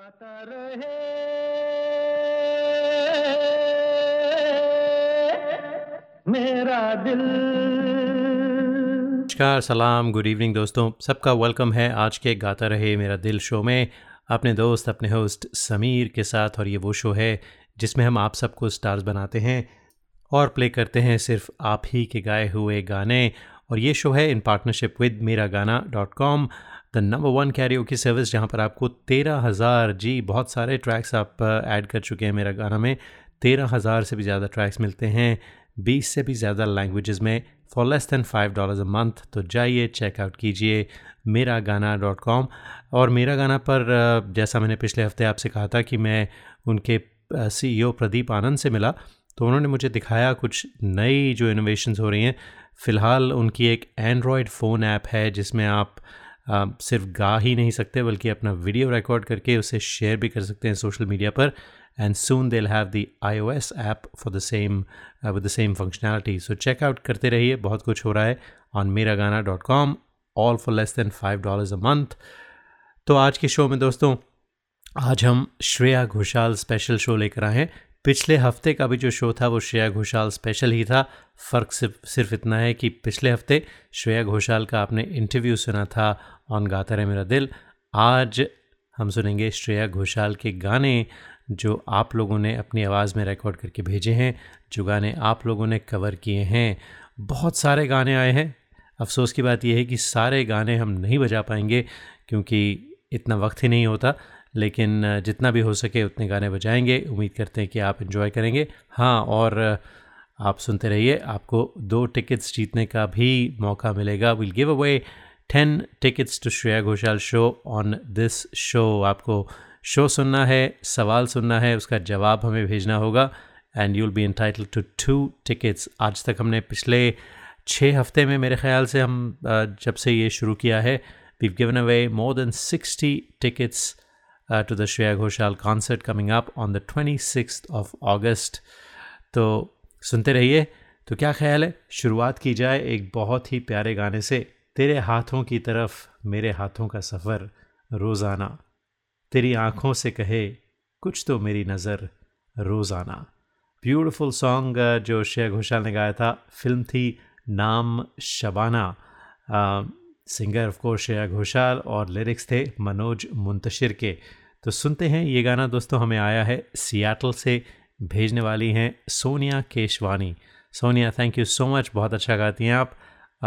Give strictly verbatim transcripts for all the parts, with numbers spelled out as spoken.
गाता रहे मेरा दिल। नमस्कार, सलाम, गुड इवनिंग दोस्तों, सबका वेलकम है आज के गाता रहे मेरा दिल शो में अपने दोस्त अपने होस्ट समीर के साथ। और ये वो शो है जिसमें हम आप सबको स्टार्स बनाते हैं और प्ले करते हैं सिर्फ आप ही के गाए हुए गाने। और ये शो है in partnership with Meragana dot com, the number one karaoke service, जहाँ पर आपको तेरह हज़ार जी बहुत सारे ट्रैक्स आप ऐड कर चुके हैं मेरा गाना में। तेरह हज़ार से भी ज़्यादा ट्रैक्स मिलते हैं बीस से भी ज़्यादा लैंग्वेजेस में for less than five dollars a month. तो जाइए चेकआउट कीजिए मेरागाना डॉट कॉम। और मेरा गाना पर जैसा मैंने पिछले हफ्ते आपसे कहा था कि मैं उनके सीईओ प्रदीप आनंद से मिला, तो उन्होंने मुझे दिखाया कुछ नई जो इनोवेशंस हो रही हैं। फ़िलहाल उनकी एक एंड्रॉयड फ़ोन ऐप है जिसमें आप आ, सिर्फ गा ही नहीं सकते बल्कि अपना वीडियो रिकॉर्ड करके उसे शेयर भी कर सकते हैं सोशल मीडिया पर। And soon they will have the iOS app for the same with the same functionality. So checkout करते रहिए, बहुत कुछ हो रहा है on Meragana dot com, all for less than five dollars a month. तो आज के शो में दोस्तों आज हम श्रेया घोषाल स्पेशल शो लेकर आए हैं। पिछले हफ्ते का भी जो शो था वो श्रेया घोषाल स्पेशल ही था। फ़र्क सिर्फ सिर्फ इतना है कि पिछले हफ्ते श्रेया घोषाल का आपने इंटरव्यू सुना था ऑन गाता रहे मेरा दिल। आज हम सुनेंगे श्रेया घोषाल के गाने जो आप लोगों ने अपनी आवाज़ में रिकॉर्ड करके भेजे हैं, जो गाने आप लोगों ने कवर किए हैं। बहुत सारे गाने आए हैं। अफसोस की बात यह है कि सारे गाने हम नहीं बजा पाएंगे क्योंकि इतना वक्त ही नहीं होता, लेकिन जितना भी हो सके उतने गाने बजाएंगे। उम्मीद करते हैं कि आप एंजॉय करेंगे। हाँ, और आप सुनते रहिए, आपको दो टिकट्स जीतने का भी मौका मिलेगा। We'll give away ten tickets to Shreya Ghoshal show on this show. आपको शो सुनना है, सवाल सुनना है, उसका जवाब हमें भेजना होगा and you will be entitled to two tickets. आज तक हमने पिछले छः हफ्ते में मेरे ख्याल से हम जब से ये शुरू किया है we have given away more than sixty tickets Uh, to the Shreya Ghoshal concert coming up on the twenty-sixth of August. तो सुनते रहिए। तो क्या ख्याल है, शुरुआत की जाए एक बहुत ही प्यारे गाने से। तेरे हाथों की तरफ मेरे हाथों का सफ़र रोज़ाना, तेरी आँखों से कहे कुछ तो मेरी नज़र रोज़ाना। ब्यूटिफुल सॉन्ग जो श्रेया घोषाल ने गाया था। फिल्म थी नाम Shabana, uh, singer of course Shreya Ghoshal और लिरिक्स थे मनोज मुंतशिर के। तो सुनते हैं ये गाना दोस्तों, हमें आया है सियाटल से, भेजने वाली हैं Sonia Keswani. Sonia, thank you so much, बहुत अच्छा गाती हैं आप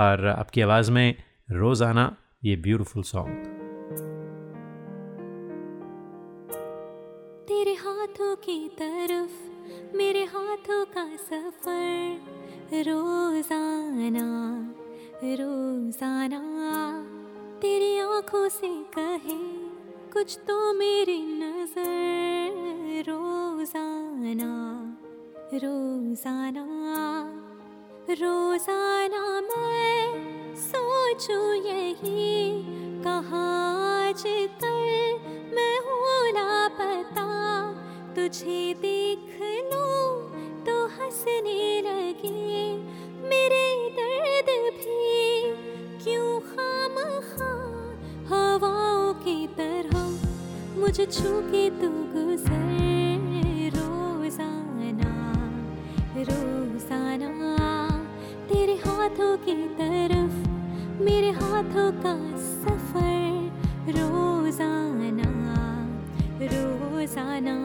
और आपकी आवाज़ में रोज़ाना ये ब्यूटीफुल सॉन्ग। तेरे हाथों की तरफ मेरे हाथों का सफ़र रोज़ाना रोज़ाना, तेरी आँखों से कहे कुछ तो मेरी नज़र रोज़ाना रोज़ाना। रोज़ाना मैं सोचूं यही कहाँ जितर मैं हूँ लापता, तुझे देख लूँ तो हंसने लगे मेरे दर्द भी क्यों खामखा हवाओं की तरह मुझे छू के तू गुज़र रोज़ाना रोज़ाना। तेरे हाथों की तरफ मेरे हाथों का सफ़र रोज़ाना रोज़ाना।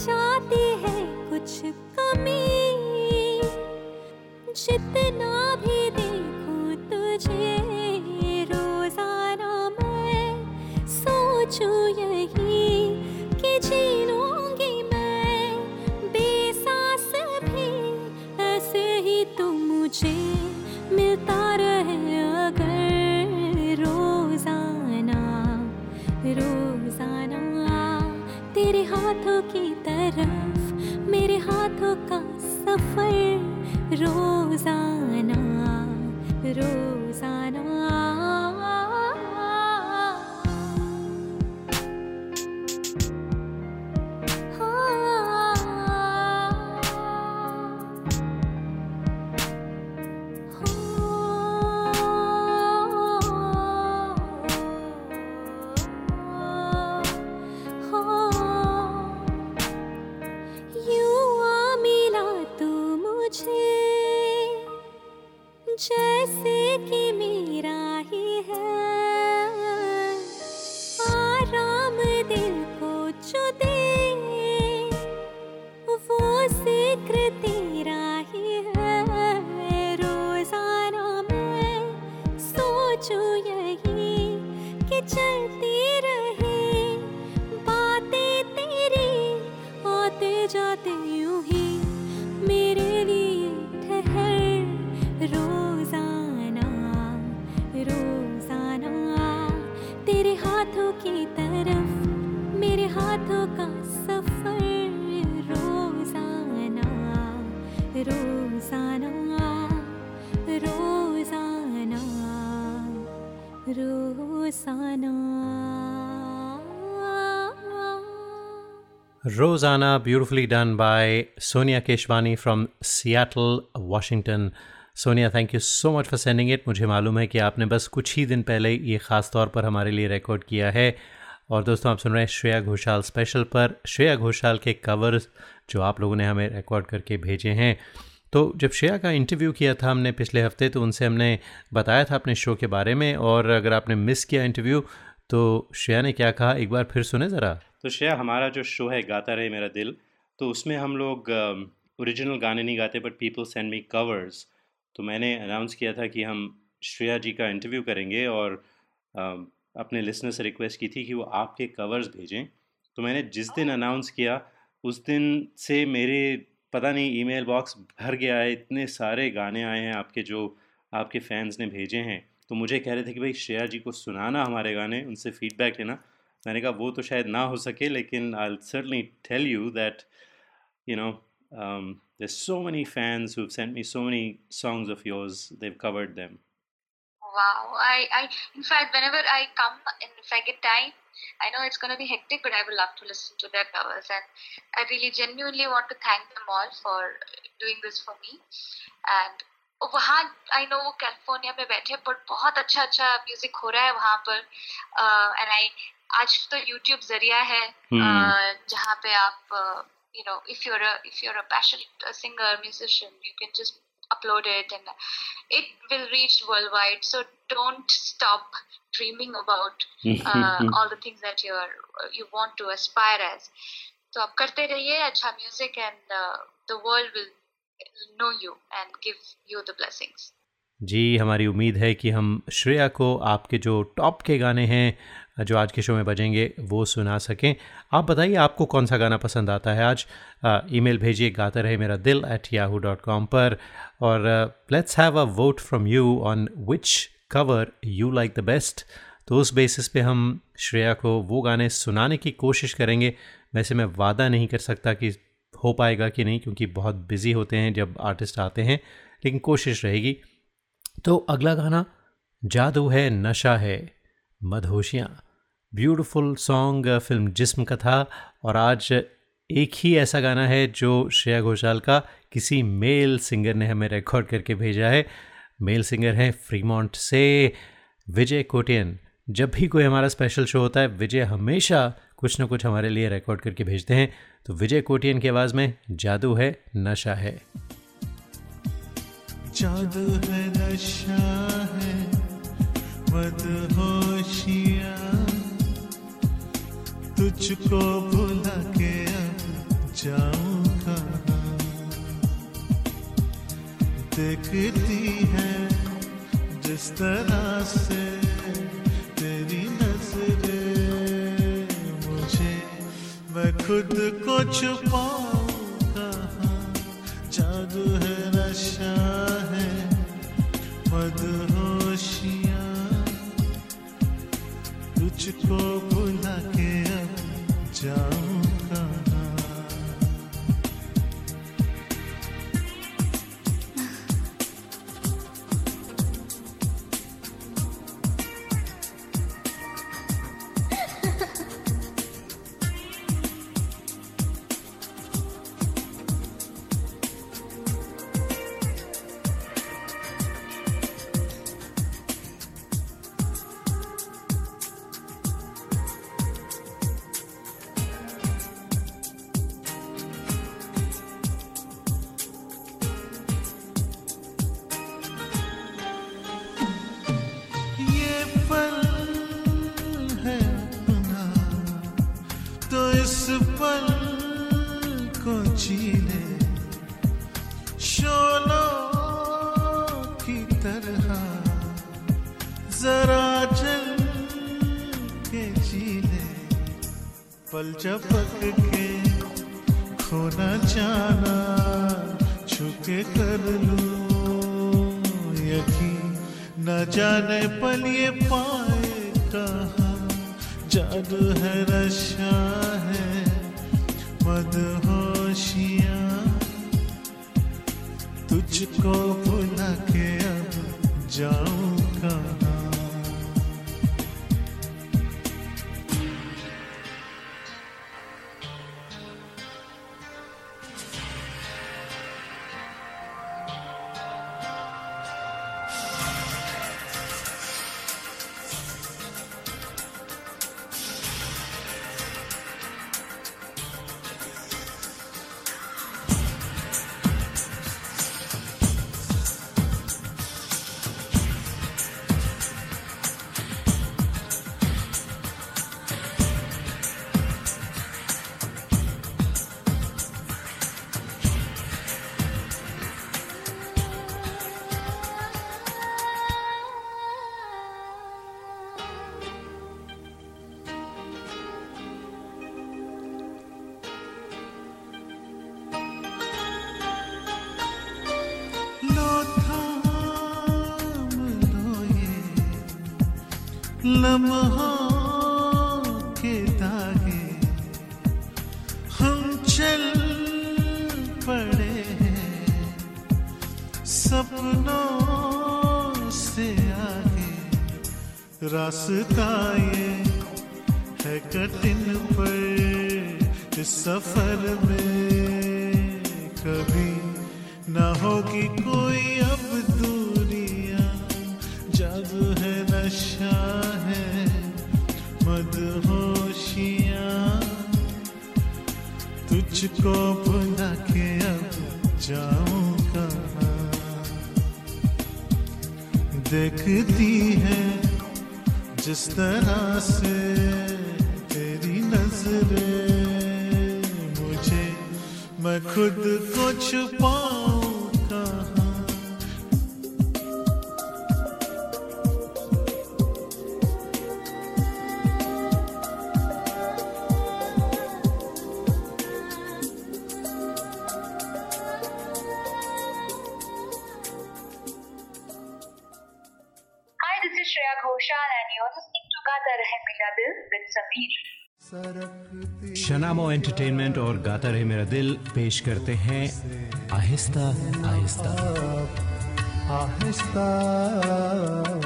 जाती है कुछ कमी जितना भी देखूं तुझे रोजाना, मैं सोचूं यही कि जी लूंगी मैं बेसास भी, ऐसे ही तुम मुझे मिलता रहे अगर रोजाना रोजाना। तेरे हाथों की तरफ मेरे हाथों का सफर रोजाना रोजाना। Rosanna, beautifully done by Sonia Keshwani from Seattle, Washington. Sonia, thank you so much for sending it. मुझे मालूम है कि आपने बस कुछ ही दिन पहले ये ख़ास तौर पर हमारे लिए रिकॉर्ड किया है। और दोस्तों, आप सुन रहे हैं श्रेया घोषाल स्पेशल पर श्रेया घोषाल के कवर्स जो आप लोगों ने हमें रिकॉर्ड करके भेजे हैं। तो जब श्रेया का इंटरव्यू किया था हमने पिछले हफ्ते, तो उनसे हमने बताया था अपने शो के बारे में, और अगर आपने मिस किया इंटरव्यू तो श्रेया ने क्या कहा एक बार फिर सुने ज़रा। तो श्रेया, हमारा जो शो है गाता रहे मेरा दिल, तो उसमें हम लोग ओरिजिनल uh, गाने नहीं गाते but people send me covers. तो मैंने अनाउंस किया था कि हम श्रेया जी का इंटरव्यू करेंगे और uh, अपने लिसनर से रिक्वेस्ट की थी कि वो आपके कवर्स भेजें। तो मैंने जिस दिन अनाउंस किया उस दिन से मेरे पता नहीं ईमेल बॉक्स भर गया है, इतने सारे गाने आए हैं आपके जो आपके फ़ैन्स ने भेजे हैं। तो मुझे कह रहे थे कि भाई श्रेया जी को सुनाना हमारे गाने, उनसे फीडबैक लेना। मैंने कहा वो तो शायद ना हो सके, लेकिन I certainly tell you that you know there so many fans who have sent me so many songs of yours, they have covered them. Wow, I, I, in fact, whenever I come and if I get time, I know it's going to be hectic, but I would love to listen to their covers. And I really genuinely want to thank them all for doing this for me. And वहाँ, I know वो California में बैठे, but बहुत अच्छा अच्छा music हो रहा है वहाँ पर। And I, आज तो YouTube जरिया है जहाँ पे आप, you know, if you're a, if you're a passionate singer, musician, you can just upload it and it will reach worldwide. So don't stop dreaming about uh, all the things that you are you want to aspire as. So aap karte rahiye acha music and uh, the world will know you and give you the blessings. जी, हमारी उम्मीद है कि हम श्रेया को आपके जो top के गाने हैं जो आज के शो में बजेंगे वो सुना सकें। आप बताइए आपको कौन सा गाना पसंद आता है आज। ईमेल भेजिए गाता Rahe Mera Dil at Yahoo dot com पर, और let's have a vote from you on which cover you like the best. तो उस बेसिस पे हम श्रेया को वो गाने सुनाने की कोशिश करेंगे। वैसे मैं वादा नहीं कर सकता कि हो पाएगा कि नहीं, क्योंकि बहुत बिजी होते हैं जब आर्टिस्ट आते हैं, लेकिन कोशिश रहेगी। तो अगला गाना जादू है नशा है, मधोशियाँ, ब्यूटीफुल सॉन्ग फिल्म जिस्म का था। और आज एक ही ऐसा गाना है जो श्रेया घोषाल का किसी मेल सिंगर ने हमें रिकॉर्ड करके भेजा है। मेल सिंगर हैं फ्रीमोंट से विजय कोटियन। जब भी कोई हमारा स्पेशल शो होता है, विजय हमेशा कुछ ना कुछ हमारे लिए रिकॉर्ड करके भेजते हैं। तो विजय कोटियन की आवाज़ में जादू है नशा है। जादू है नशा है मदहोशियाँ, तुझको भुला के अब जाऊँ कहाँ, देखती है जिस तरह से तेरी नजरें मुझे, मैं खुद को छुपाऊं कहाँ, जादू है नशा है मदहोशियाँ, तुझको भुला के अब जाऊं कहाँ। पल झपक के खोना जाना, छुके कर लूं यकीन, न जाने पल ये पाए कहाँ, जादू है नशा है मदहोशियाँ, तुझको भुला के अब जाऊँ कहाँ। लम्हों के धागे हम चल पड़े हैं, सपनों से आगे रास्ता ये है कठिन, पर इस सफर में कभी ना होगी कोई अब दूरियां, जादू है नशा है मदहोशियाँ, तुझको भुला के अब जाऊँ कहाँ। देखती है जिस तरह से तेरी नजरें मुझे, मैं खुद को छुपाऊँ शनामो एंटरटेनमेंट और गाता रहे मेरा दिल पेश करते हैं Aahista Aahista,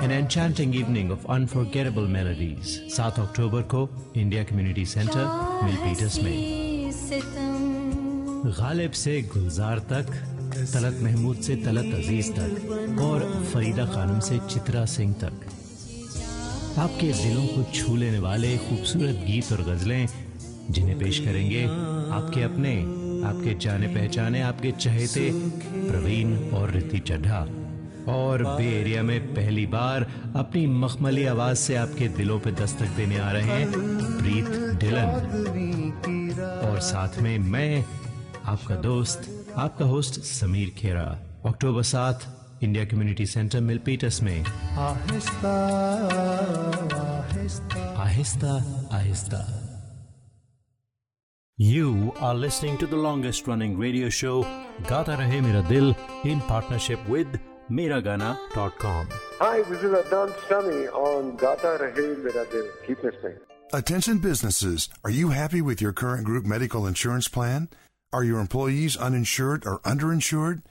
an enchanting evening of unforgettable melodies, सात अक्टूबर को इंडिया कम्युनिटी सेंटर मिलपीटस में। गालिब से गुलजार तक, तलत महमूद से तलत अजीज तक और फरीदा खानम से चित्रा सिंह तक, आपके दिलों को छू लेने वाले खूबसूरत गीत और गजलें जिन्हें पेश करेंगे आपके अपने, आपके जाने पहचाने, आपके चहेते प्रवीण और रिति चड्ढा। और बे एरिया में पहली बार अपनी मखमली आवाज से आपके दिलों पे दस्तक देने आ रहे हैं प्रीत ढिलन, और साथ में मैं आपका दोस्त, आपका होस्ट समीर खेरा। अक्टूबर सात इंडिया कम्युनिटी सेंटर मिलपीटस में Aahista Aahista Aahista Aahista. You are listening to the longest running radio show Gata Rahe Mera Dil in partnership with Meragana dot com. Hi, this is Adnan Sami on Gata Rahe Mera Dil. Keep listening. Attention businesses, are you happy with your current group medical insurance plan? Are your employees uninsured or underinsured?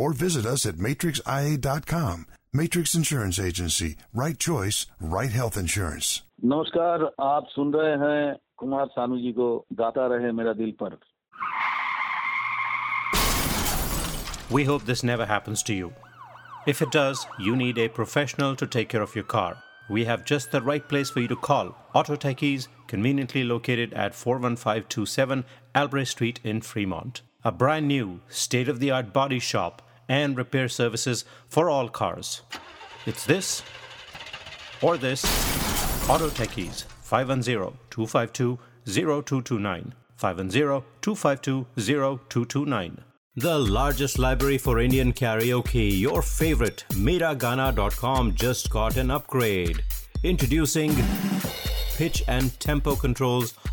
Or visit us at matrix i a dot com. Matrix Insurance Agency. Right choice, right health insurance. नमस्कार, आप सुन रहे हैं कुमार सानू जी को गाता रहे मेरा दिल पर. We hope this never happens to you. If it does, you need a professional to take care of your car. We have just the right place for you to call. AutoTechies, conveniently located at four one five two seven Albrecht Street in Fremont. A brand new, state-of-the-art body shop and repair services for all cars. It's this or this. AutoTechies. five one zero, two five two, zero two two nine. five one zero, two five two, zero two two nine. The largest library for Indian karaoke, your favorite, Meragana dot com just got an upgrade. Introducing pitch and tempo controls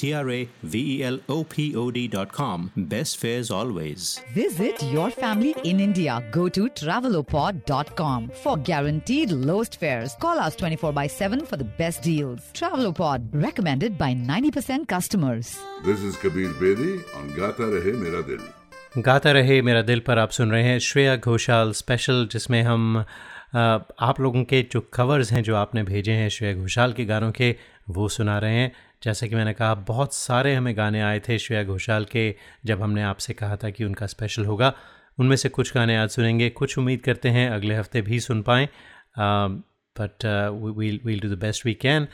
T R A V E L O P O D dot com. Best fares always. Visit your family in India. Go to Travelopod dot com for guaranteed lowest fares. Call us twenty-four by seven for the best deals. Travelopod, recommended by ninety percent customers. This is Kabir Bedi on Gata Rahe Mera Dil. Gata Rahe Mera Dil पर आप सुन रहे हैं Shreya Ghoshal special, जिसमें हम आप लोगों के जो कवर्स हैं जो आपने भेजे हैं श्रेया घोषाल के गानों के, वो सुना रहे हैं. जैसा कि मैंने कहा, बहुत सारे हमें गाने आए थे श्रेया घोषाल के जब हमने आपसे कहा था कि उनका स्पेशल होगा. उनमें से कुछ गाने आज सुनेंगे, कुछ उम्मीद करते हैं अगले हफ्ते भी सुन पाएँ, but we'll we'll do the best we can.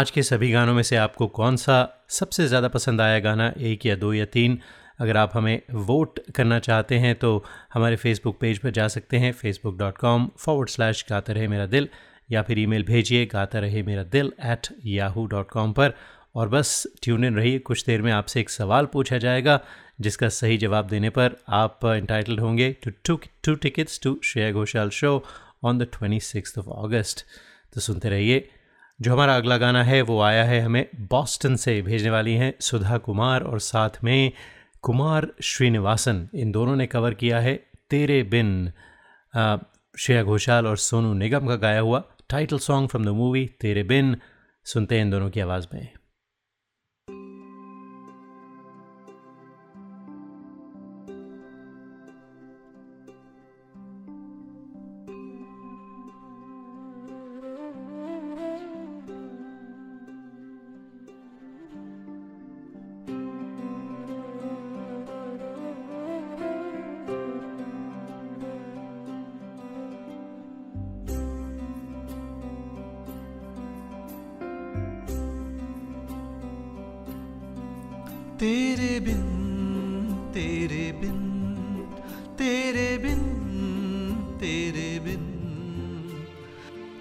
आज के सभी गानों में से आपको कौन सा सबसे ज़्यादा पसंद आया गाना, एक या दो या तीन? अगर आप हमें वोट करना चाहते हैं तो हमारे फेसबुक पेज पर जा सकते हैं, Facebook dot com forward slash Gaata Rahe Mera दिल, या फिर ईमेल भेजिए गाता Rahe Mera Dil at Yahoo dot com पर. और बस ट्यून इन रहिए, कुछ देर में आपसे एक सवाल पूछा जाएगा जिसका सही जवाब देने पर आप इंटाइटल्ड होंगे to two two tickets to Shreya Ghoshal show on the twenty six of August. तो सुनते रहिए. जो हमारा अगला गाना है वो आया है हमें बॉस्टन से, भेजने वाली हैं सुधा कुमार और साथ में कुमार श्रीनिवासन. इन दोनों ने कवर किया है तेरे बिन, श्रेया घोषाल और सोनू निगम का गाया हुआ title song from the movie Tere Bin. सुनते हैं इन दोनों की आवाज़ में. बिन तेरे बिन तेरे बिन तेरे बिन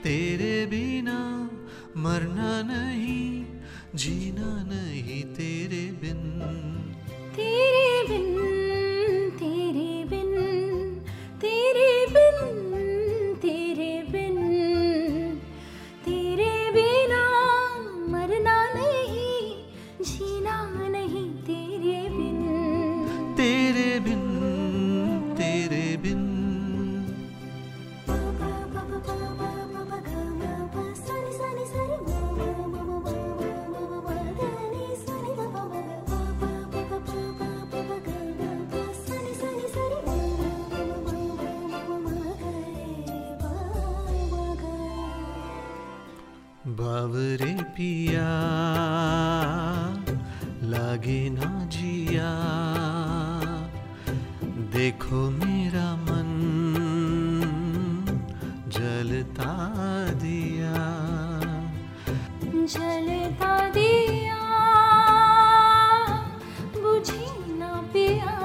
तेरे बिना मरना नहीं जीना नहीं तेरे बिन तेरे बिन तेरे बिन तेरे बिन तेरे बिन तेरे बिना मरना नहीं जीना नहीं तेरे बिन तेरे बिन तेरे बिन बावरे पिया लागे ना जिया देखो मेरा मन जलता दिया जलता दिया बुझे ना पिया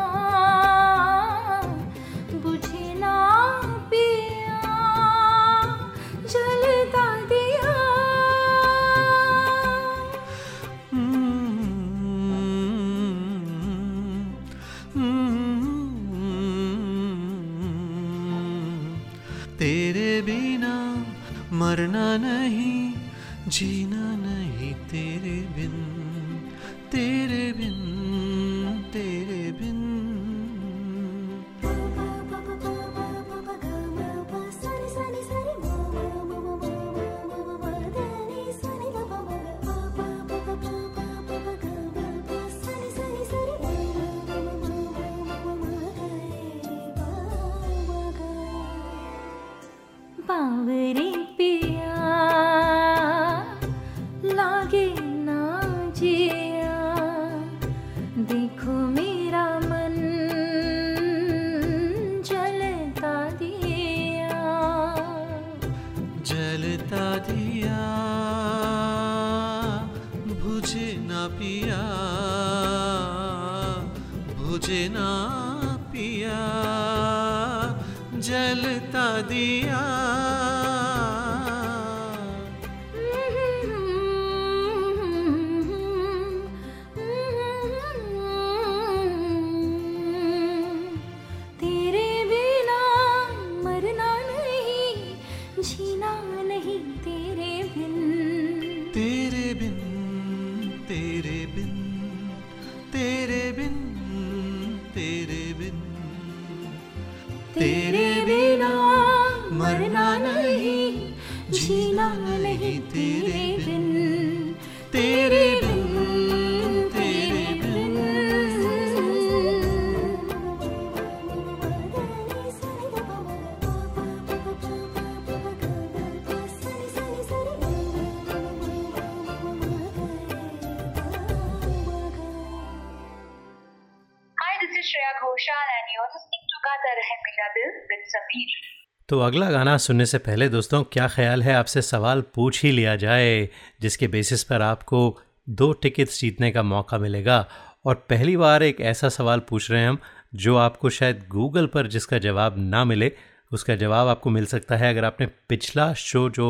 बुझे ना पिया जलता दिया मरना नहीं जीना नहीं तेरे बिन तेरे बिन तेरे बिन बावरे तो अगला गाना सुनने से पहले दोस्तों क्या ख्याल है आपसे सवाल पूछ ही लिया जाए, जिसके बेसिस पर आपको दो टिकट्स जीतने का मौका मिलेगा। और पहली बार एक ऐसा सवाल पूछ रहे हैं हम जो आपको शायद गूगल पर जिसका जवाब ना मिले, उसका जवाब आपको मिल सकता है अगर आपने पिछला शो जो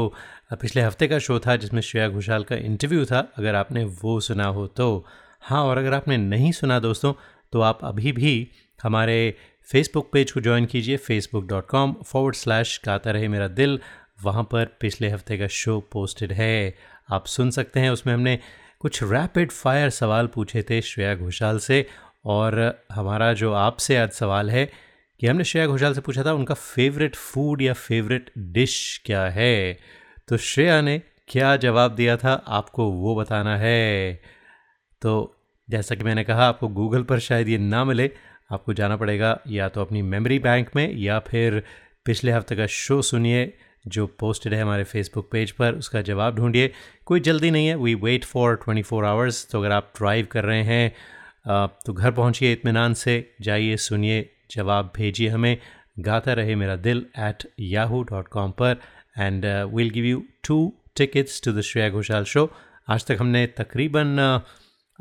पिछले हफ्ते का शो था जिसमें श्रेया घोषाल का इंटरव्यू था, अगर आपने वो सुना हो तो। हाँ, और अगर आपने नहीं सुना दोस्तों तो आप अभी भी हमारे फेसबुक पेज को ज्वाइन कीजिए Facebook dot com forward slash Gaata Rahe Mera दिल। वहाँ पर पिछले हफ्ते का शो पोस्टेड है, आप सुन सकते हैं। उसमें हमने कुछ रैपिड फायर सवाल पूछे थे श्रेया घोषाल से, और हमारा जो आपसे आज सवाल है कि हमने श्रेया घोषाल से पूछा था उनका फेवरेट फूड या फेवरेट डिश क्या है। तो श्रेया ने क्या जवाब दिया था आपको वो बताना है। तो जैसा कि मैंने कहा आपको गूगल पर शायद ये ना मिले, आपको जाना पड़ेगा या तो अपनी मेमोरी बैंक में या फिर पिछले हफ्ते का शो सुनिए जो पोस्टेड है हमारे फेसबुक पेज पर, उसका जवाब ढूंढिए। कोई जल्दी नहीं है, we wait for twenty four hours. तो अगर आप ड्राइव कर रहे हैं तो घर पहुंचिए इत्मीनान से, जाइए सुनिए, जवाब भेजिए हमें गाता Rahe Mera Dil at Yahoo dot com पर and we'll give you two tickets to the Shreya Ghoshal show. आज तक हमने तकरीबन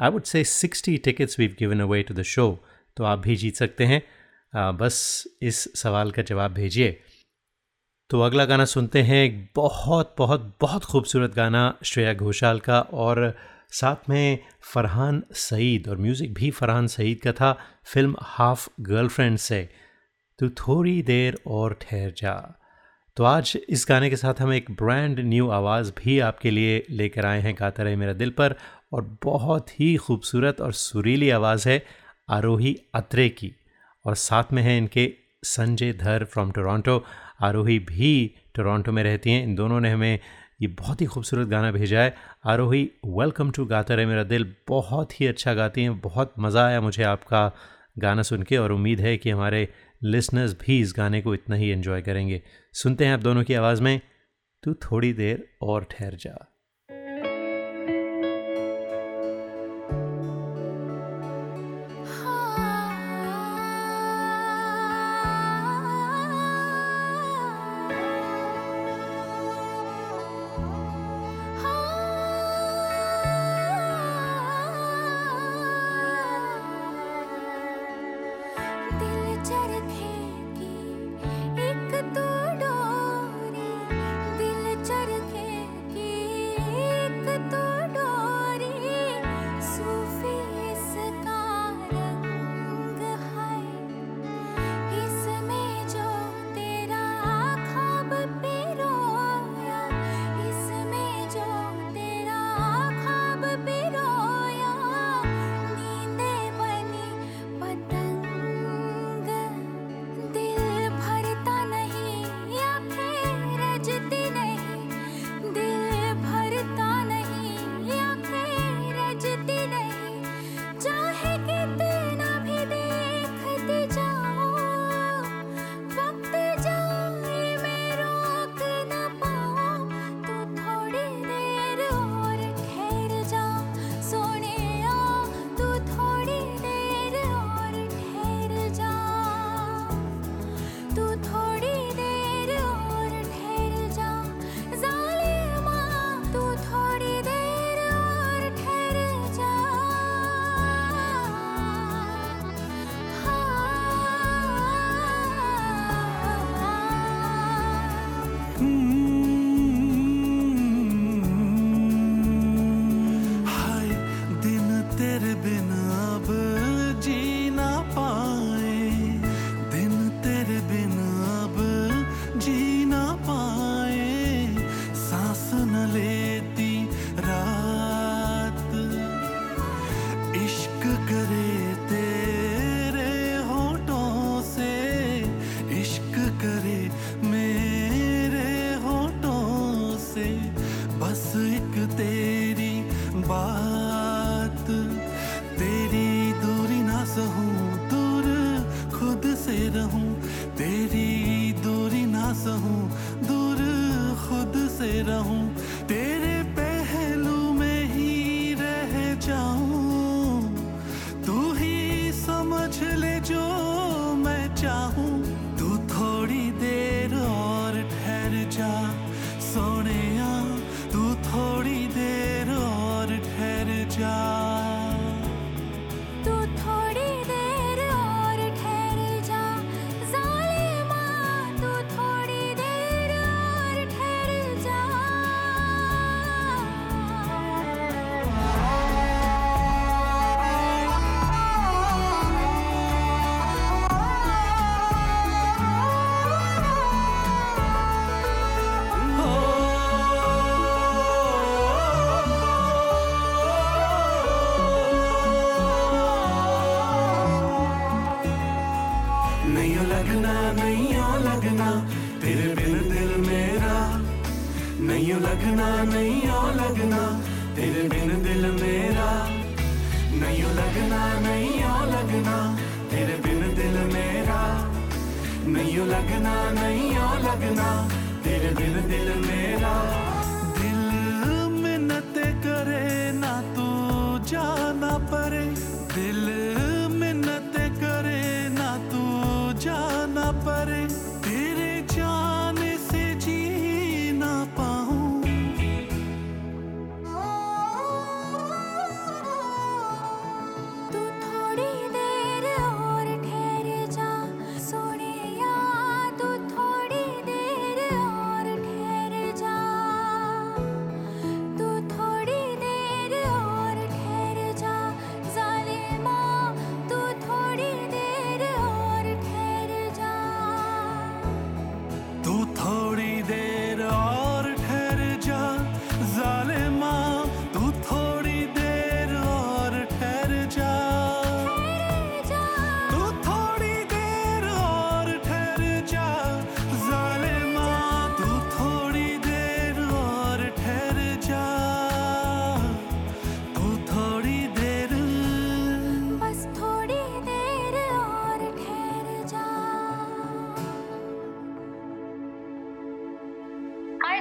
I would say sixty tickets we've given away to the show. तो आप भी जीत सकते हैं, बस इस सवाल का जवाब भेजिए। तो अगला गाना सुनते हैं, एक बहुत बहुत बहुत खूबसूरत गाना श्रेया घोषाल का और साथ में फरहान सईद, और म्यूज़िक भी फरहान सईद का था फिल्म हाफ गर्लफ्रेंड से, तो थोड़ी देर और ठहर जा। तो आज इस गाने के साथ हम एक ब्रांड न्यू आवाज़ भी आपके लिए लेकर आए हैं गाता रहे मेरा दिल पर, और बहुत ही खूबसूरत और सुरीली आवाज़ है आरोही अत्रे की, और साथ में है इनके संजय धर फ्रॉम टोरंटो। आरोही भी टोरंटो में रहती हैं। इन दोनों ने हमें ये बहुत ही खूबसूरत गाना भेजा है। आरोही, वेलकम टू गाता रहे मेरा दिल। बहुत ही अच्छा गाती हैं, बहुत मज़ा आया मुझे आपका गाना सुन के, और उम्मीद है कि हमारे लिसनर्स भी इस गाने को इतना ही एंजॉय करेंगे। सुनते हैं आप दोनों की आवाज़ में तू थोड़ी देर और ठहर जा।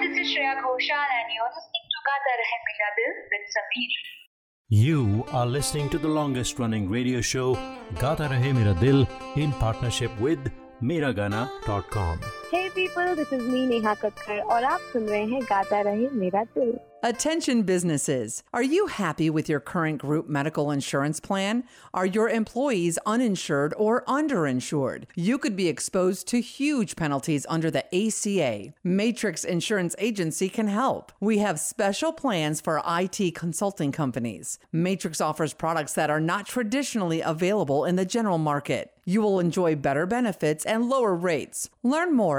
this is Shreya Ghoshal and you're listening to Gata Rahe Mera Dil with Sameer. You are listening to the longest running radio show Gata Rahe Mera Dil in partnership with Meragana dot com. Hey people, this is me Neha Kakkar और आप सुन रहे हैं Gata Rahe Mera Dil. Attention businesses, are you happy with your current group medical insurance plan? Are your employees uninsured or underinsured? You could be exposed to huge penalties under the A C A. Matrix Insurance Agency can help. We have special plans for I T consulting companies. Matrix offers products that are not traditionally available in the general market. You will enjoy better benefits and lower rates. Learn more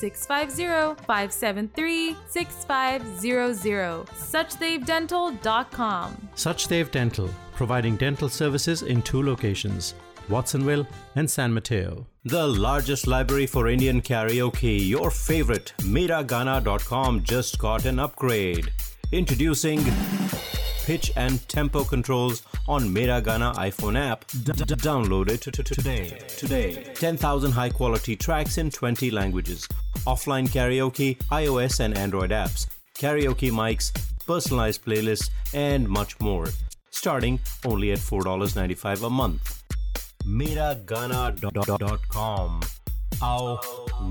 six five zero, five seven three, six five zero zero. Sachdev Dental dot com. Sachdev Dental, providing dental services in two locations, Watsonville and San Mateo. The largest library for Indian karaoke, your favorite, Miragana dot com just got an upgrade. Introducing pitch and tempo controls on Meragana iPhone app. D- d- download it t- t- today. Today. ten thousand high-quality tracks in twenty languages. Offline karaoke, iOS and Android apps, karaoke mics, personalized playlists, and much more. Starting only at four dollars and ninety-five cents a month. Meragana dot com. Aao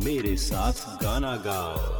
mere saath gana gao.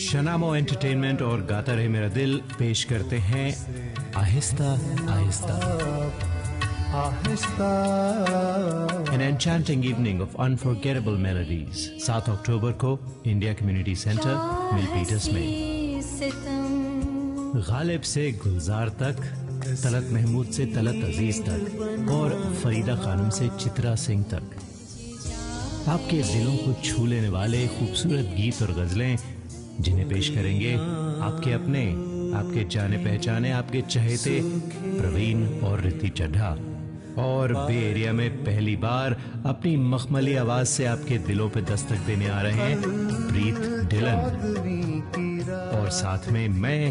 शनामो entertainment और गाता रहे मेरा दिल पेश करते हैं Aahista Aahista, an enchanting evening of unforgettable melodies, सात अक्टूबर को India community centre Milpitas में। गालिब से गुलजार तक, तलत महमूद से तलत अजीज तक और फरीदा खानम से चित्रा सिंह तक, आपके दिलों को छू लेने वाले खूबसूरत गीत और गजलें जिन्हें पेश करेंगे आपके अपने, आपके जाने पहचाने, आपके चहेते प्रवीण और रिति चड्ढा। और बे एरिया में पहली बार अपनी मखमली आवाज से आपके दिलों पे दस्तक देने आ रहे हैं प्रीत ढिलन, और साथ में मैं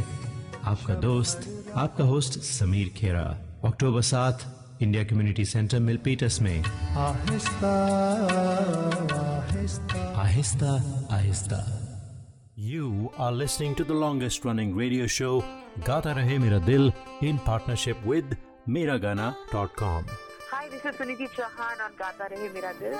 आपका दोस्त, आपका होस्ट समीर खेरा। अक्टूबर सात इंडिया कम्युनिटी सेंटर मिलपीटस में Aahista Aahista Aahista Aahista. You are listening to the longest running radio show Gata Rahe Mera Dil in partnership with Meragana dot com. Hi, this is Suniti Chauhan on Gata Rahe Mera Dil.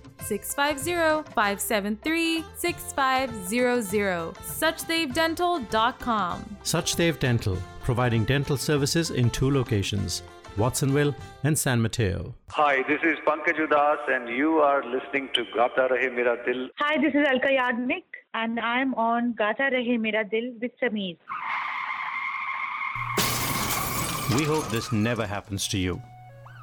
six five zero, five seven three, six five zero zero. Sachdev Dental dot com. Sachdev Dental, providing dental services in two locations, Watsonville and San Mateo. Hi, this is Pankaj Udas and you are listening to Gata Rahe Mera Dil. Hi, this is Alka Yadnik and I'm on Gata Rahe Mera Dil with Sameer. We hope this never happens to you.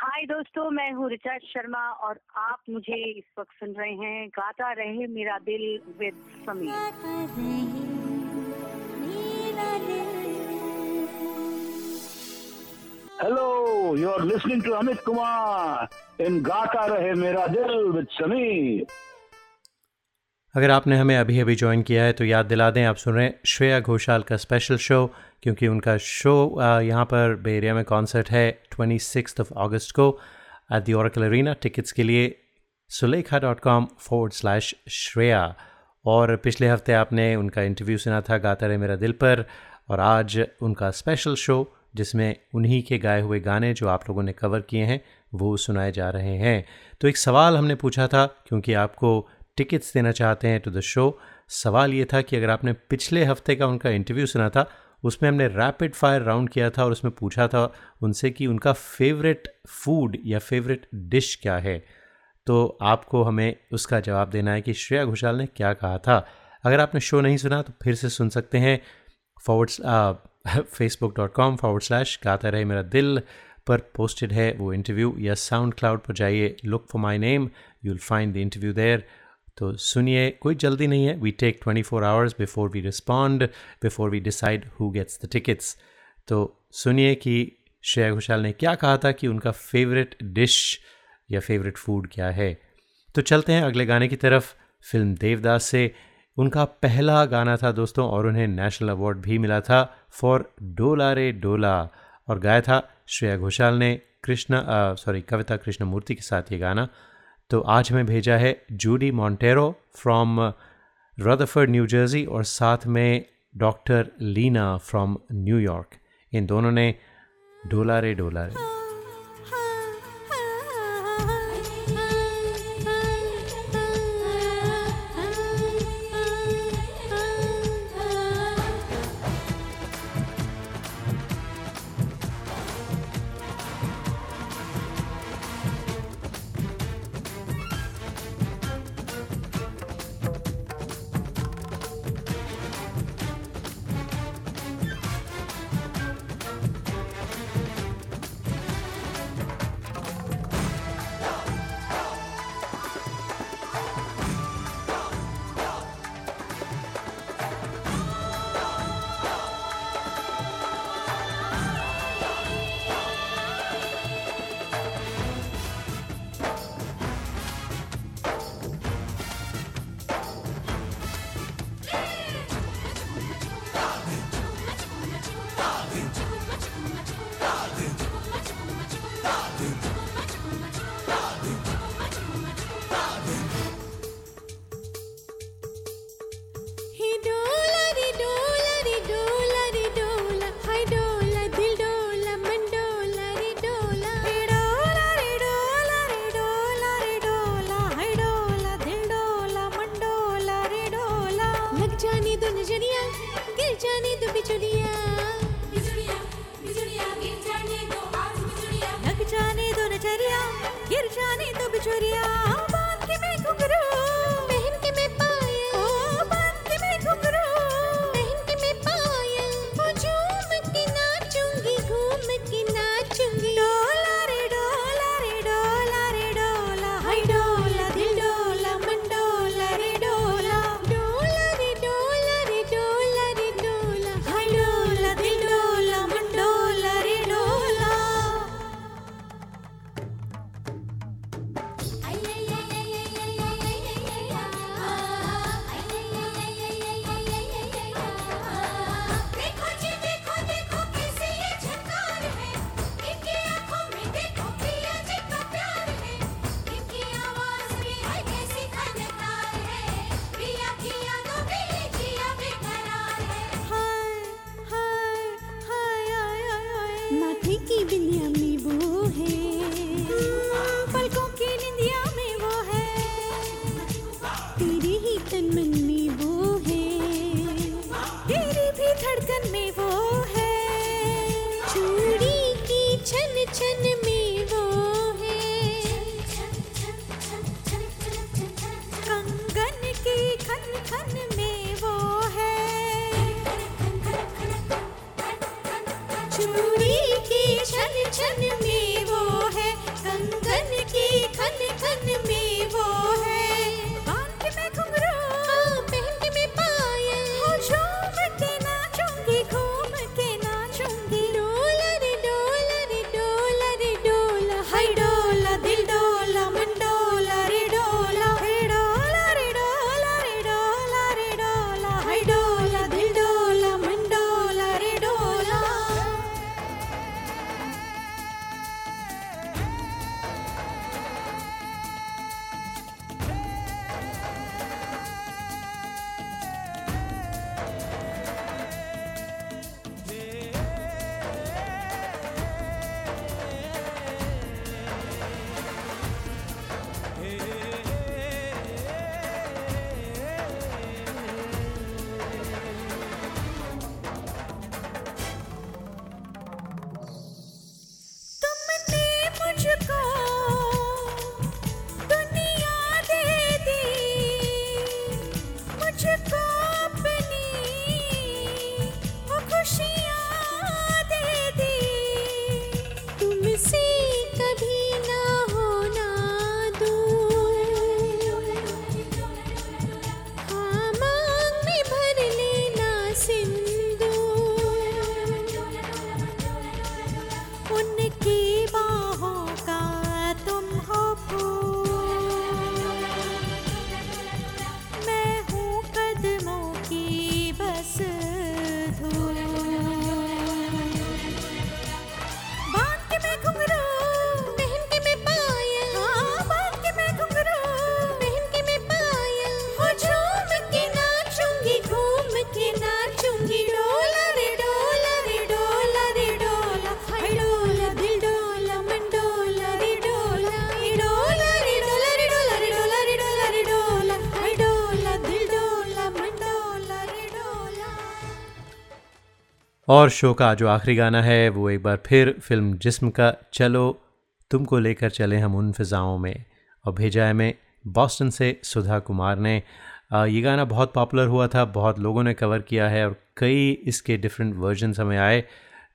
हाय दोस्तों, मैं हूँ ऋचा शर्मा और आप मुझे इस वक्त सुन रहे हैं गाता Rahe Mera Dil with Sameer. Hello, you're listening to Amit Kumar in Gata Rahe Mera Dil with Sameer. अगर आपने हमें अभी अभी ज्वाइन किया है तो याद दिला दें, आप सुन रहे हैं श्रेया घोषाल का स्पेशल शो, क्योंकि उनका शो यहाँ पर बे एरिया में कॉन्सर्ट है छब्बीस अगस्त को at the Oracle Arena. Tickets के लिए Sulekha dot com forward slash Shreya. और पिछले हफ्ते आपने उनका इंटरव्यू सुना था गाता रहे मेरा दिल पर, और आज उनका स्पेशल शो जिसमें उन्हीं के गाए हुए गाने जो आप लोगों ने कवर किए हैं वो सुनाए जा रहे हैं। तो एक सवाल हमने पूछा था, क्योंकि आपको टिकट्स देना चाहते हैं टू द शो। सवाल ये था कि अगर आपने पिछले हफ्ते का उनका इंटरव्यू सुना था, उसमें हमने रैपिड फायर राउंड किया था और उसमें पूछा था उनसे कि उनका फेवरेट फूड या फेवरेट डिश क्या है। तो आपको हमें उसका जवाब देना है कि श्रेया घोषाल ने क्या कहा था। अगर आपने शो नहीं सुना तो फिर से सुन सकते हैं forward facebook dot com forward slash गाता रहे मेरा दिल पर पोस्टेड है वो इंटरव्यू, या साउंड क्लाउड पर जाइए, look for my name, you will find the interview there. तो सुनिए, कोई जल्दी नहीं है, we take twenty four hours before we respond, before we decide who gets the tickets. तो सुनिए कि श्रेया घोषाल ने क्या कहा था कि उनका फेवरेट डिश या फेवरेट फूड क्या है। तो चलते हैं अगले गाने की तरफ, फिल्म देवदास से। उनका पहला गाना था दोस्तों और उन्हें नेशनल अवार्ड भी मिला था फॉर डोला रे डोला, और गाया था श्रेया घोषाल ने कृष्णा सॉरी कविता कृष्णमूर्ति के साथ ये गाना। तो आज हमें भेजा है Judy Montero from Rutherford New Jersey और साथ में डॉक्टर लीना फ्रॉम न्यूयॉर्क। इन दोनों ने डोला रे डोला रे। Yeah, yeah. और शो का जो आखिरी गाना है वो एक बार फिर फिल्म जिस्म का चलो तुमको लेकर चले हम उन फिज़ाओं में, और भेजा है में बॉस्टन से सुधा कुमार ने। ये गाना बहुत पॉपुलर हुआ था, बहुत लोगों ने कवर किया है और कई इसके डिफरेंट वर्जन्स हमें आए,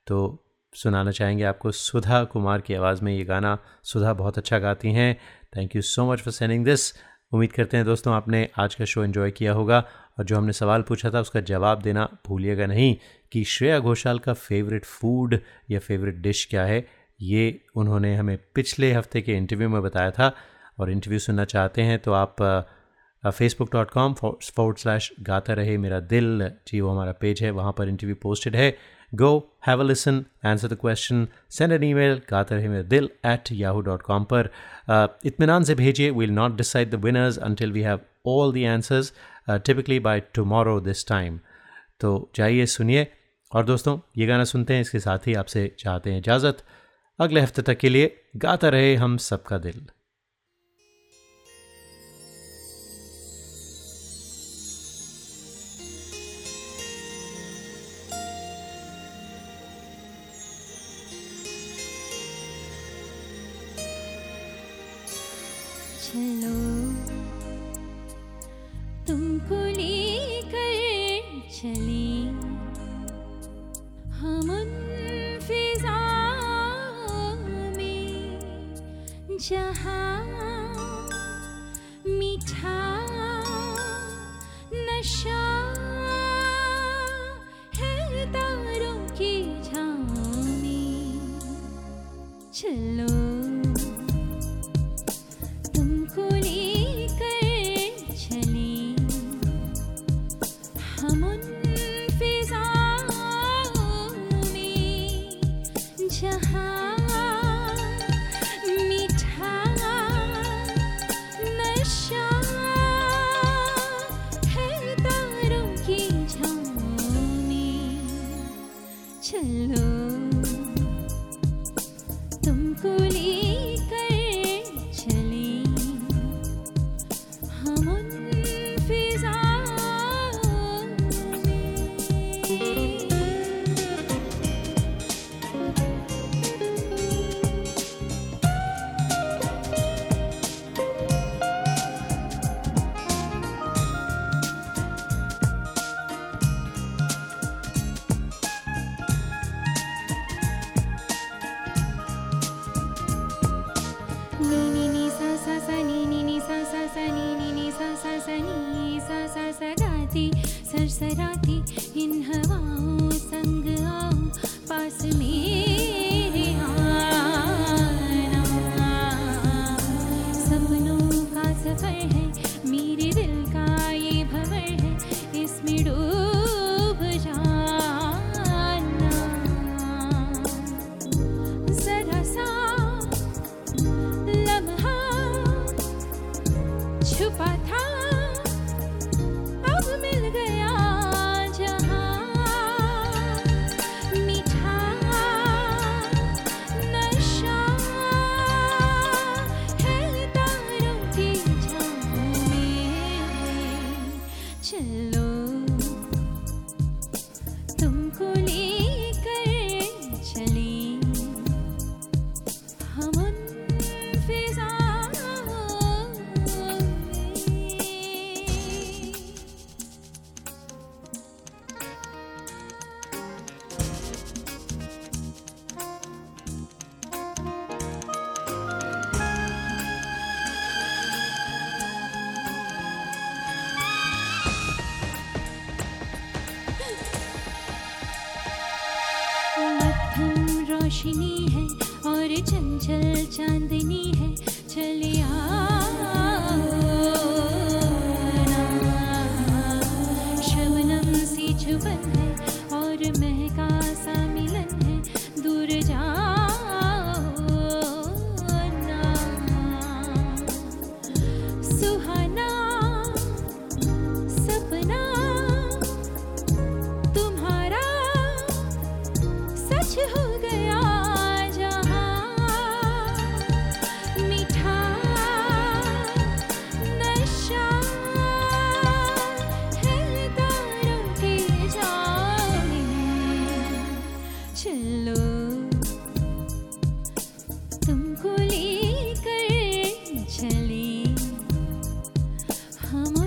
तो सुनाना चाहेंगे आपको सुधा कुमार की आवाज़ में ये गाना। सुधा बहुत अच्छा गाती हैं। Thank you so much for sending this. उम्मीद करते हैं दोस्तों आपने आज का शो एंजॉय किया होगा, और जो हमने सवाल पूछा था उसका जवाब देना भूलिएगा नहीं कि श्रेया घोषाल का फेवरेट फूड या फेवरेट डिश क्या है। ये उन्होंने हमें पिछले हफ्ते के इंटरव्यू में बताया था, और इंटरव्यू सुनना चाहते हैं तो आप Facebook dot com forward slash Gaata Rahe Mera दिल, जी वो हमारा पेज है, वहाँ पर इंटरव्यू पोस्टेड है। Go have a listen, answer the question, send an email Gaata Rahe Mera Dil at Yahoo dot com पर इत्मीनान से भेजिए। We will not decide the winners until we have all the answers typically by tomorrow this time. तो जाइए सुनिए, और दोस्तों ये गाना सुनते हैं, इसके साथ ही आपसे चाहते हैं इजाज़त। अगले हफ्ते तक के लिए गाता रहे हम सबका दिल। चलो तुमको लेकर चले हम फिजा में जहाँ मीठा नशा है तारों की छाँव में। चलो रोशनी है और चंचल चांदनी है, चले आओ शबनम सी छुपन है और महका सा मिलन है, दूर जाओ ना सुहाना सपना तुम्हारा सच हो गया जहाँ मीठा हम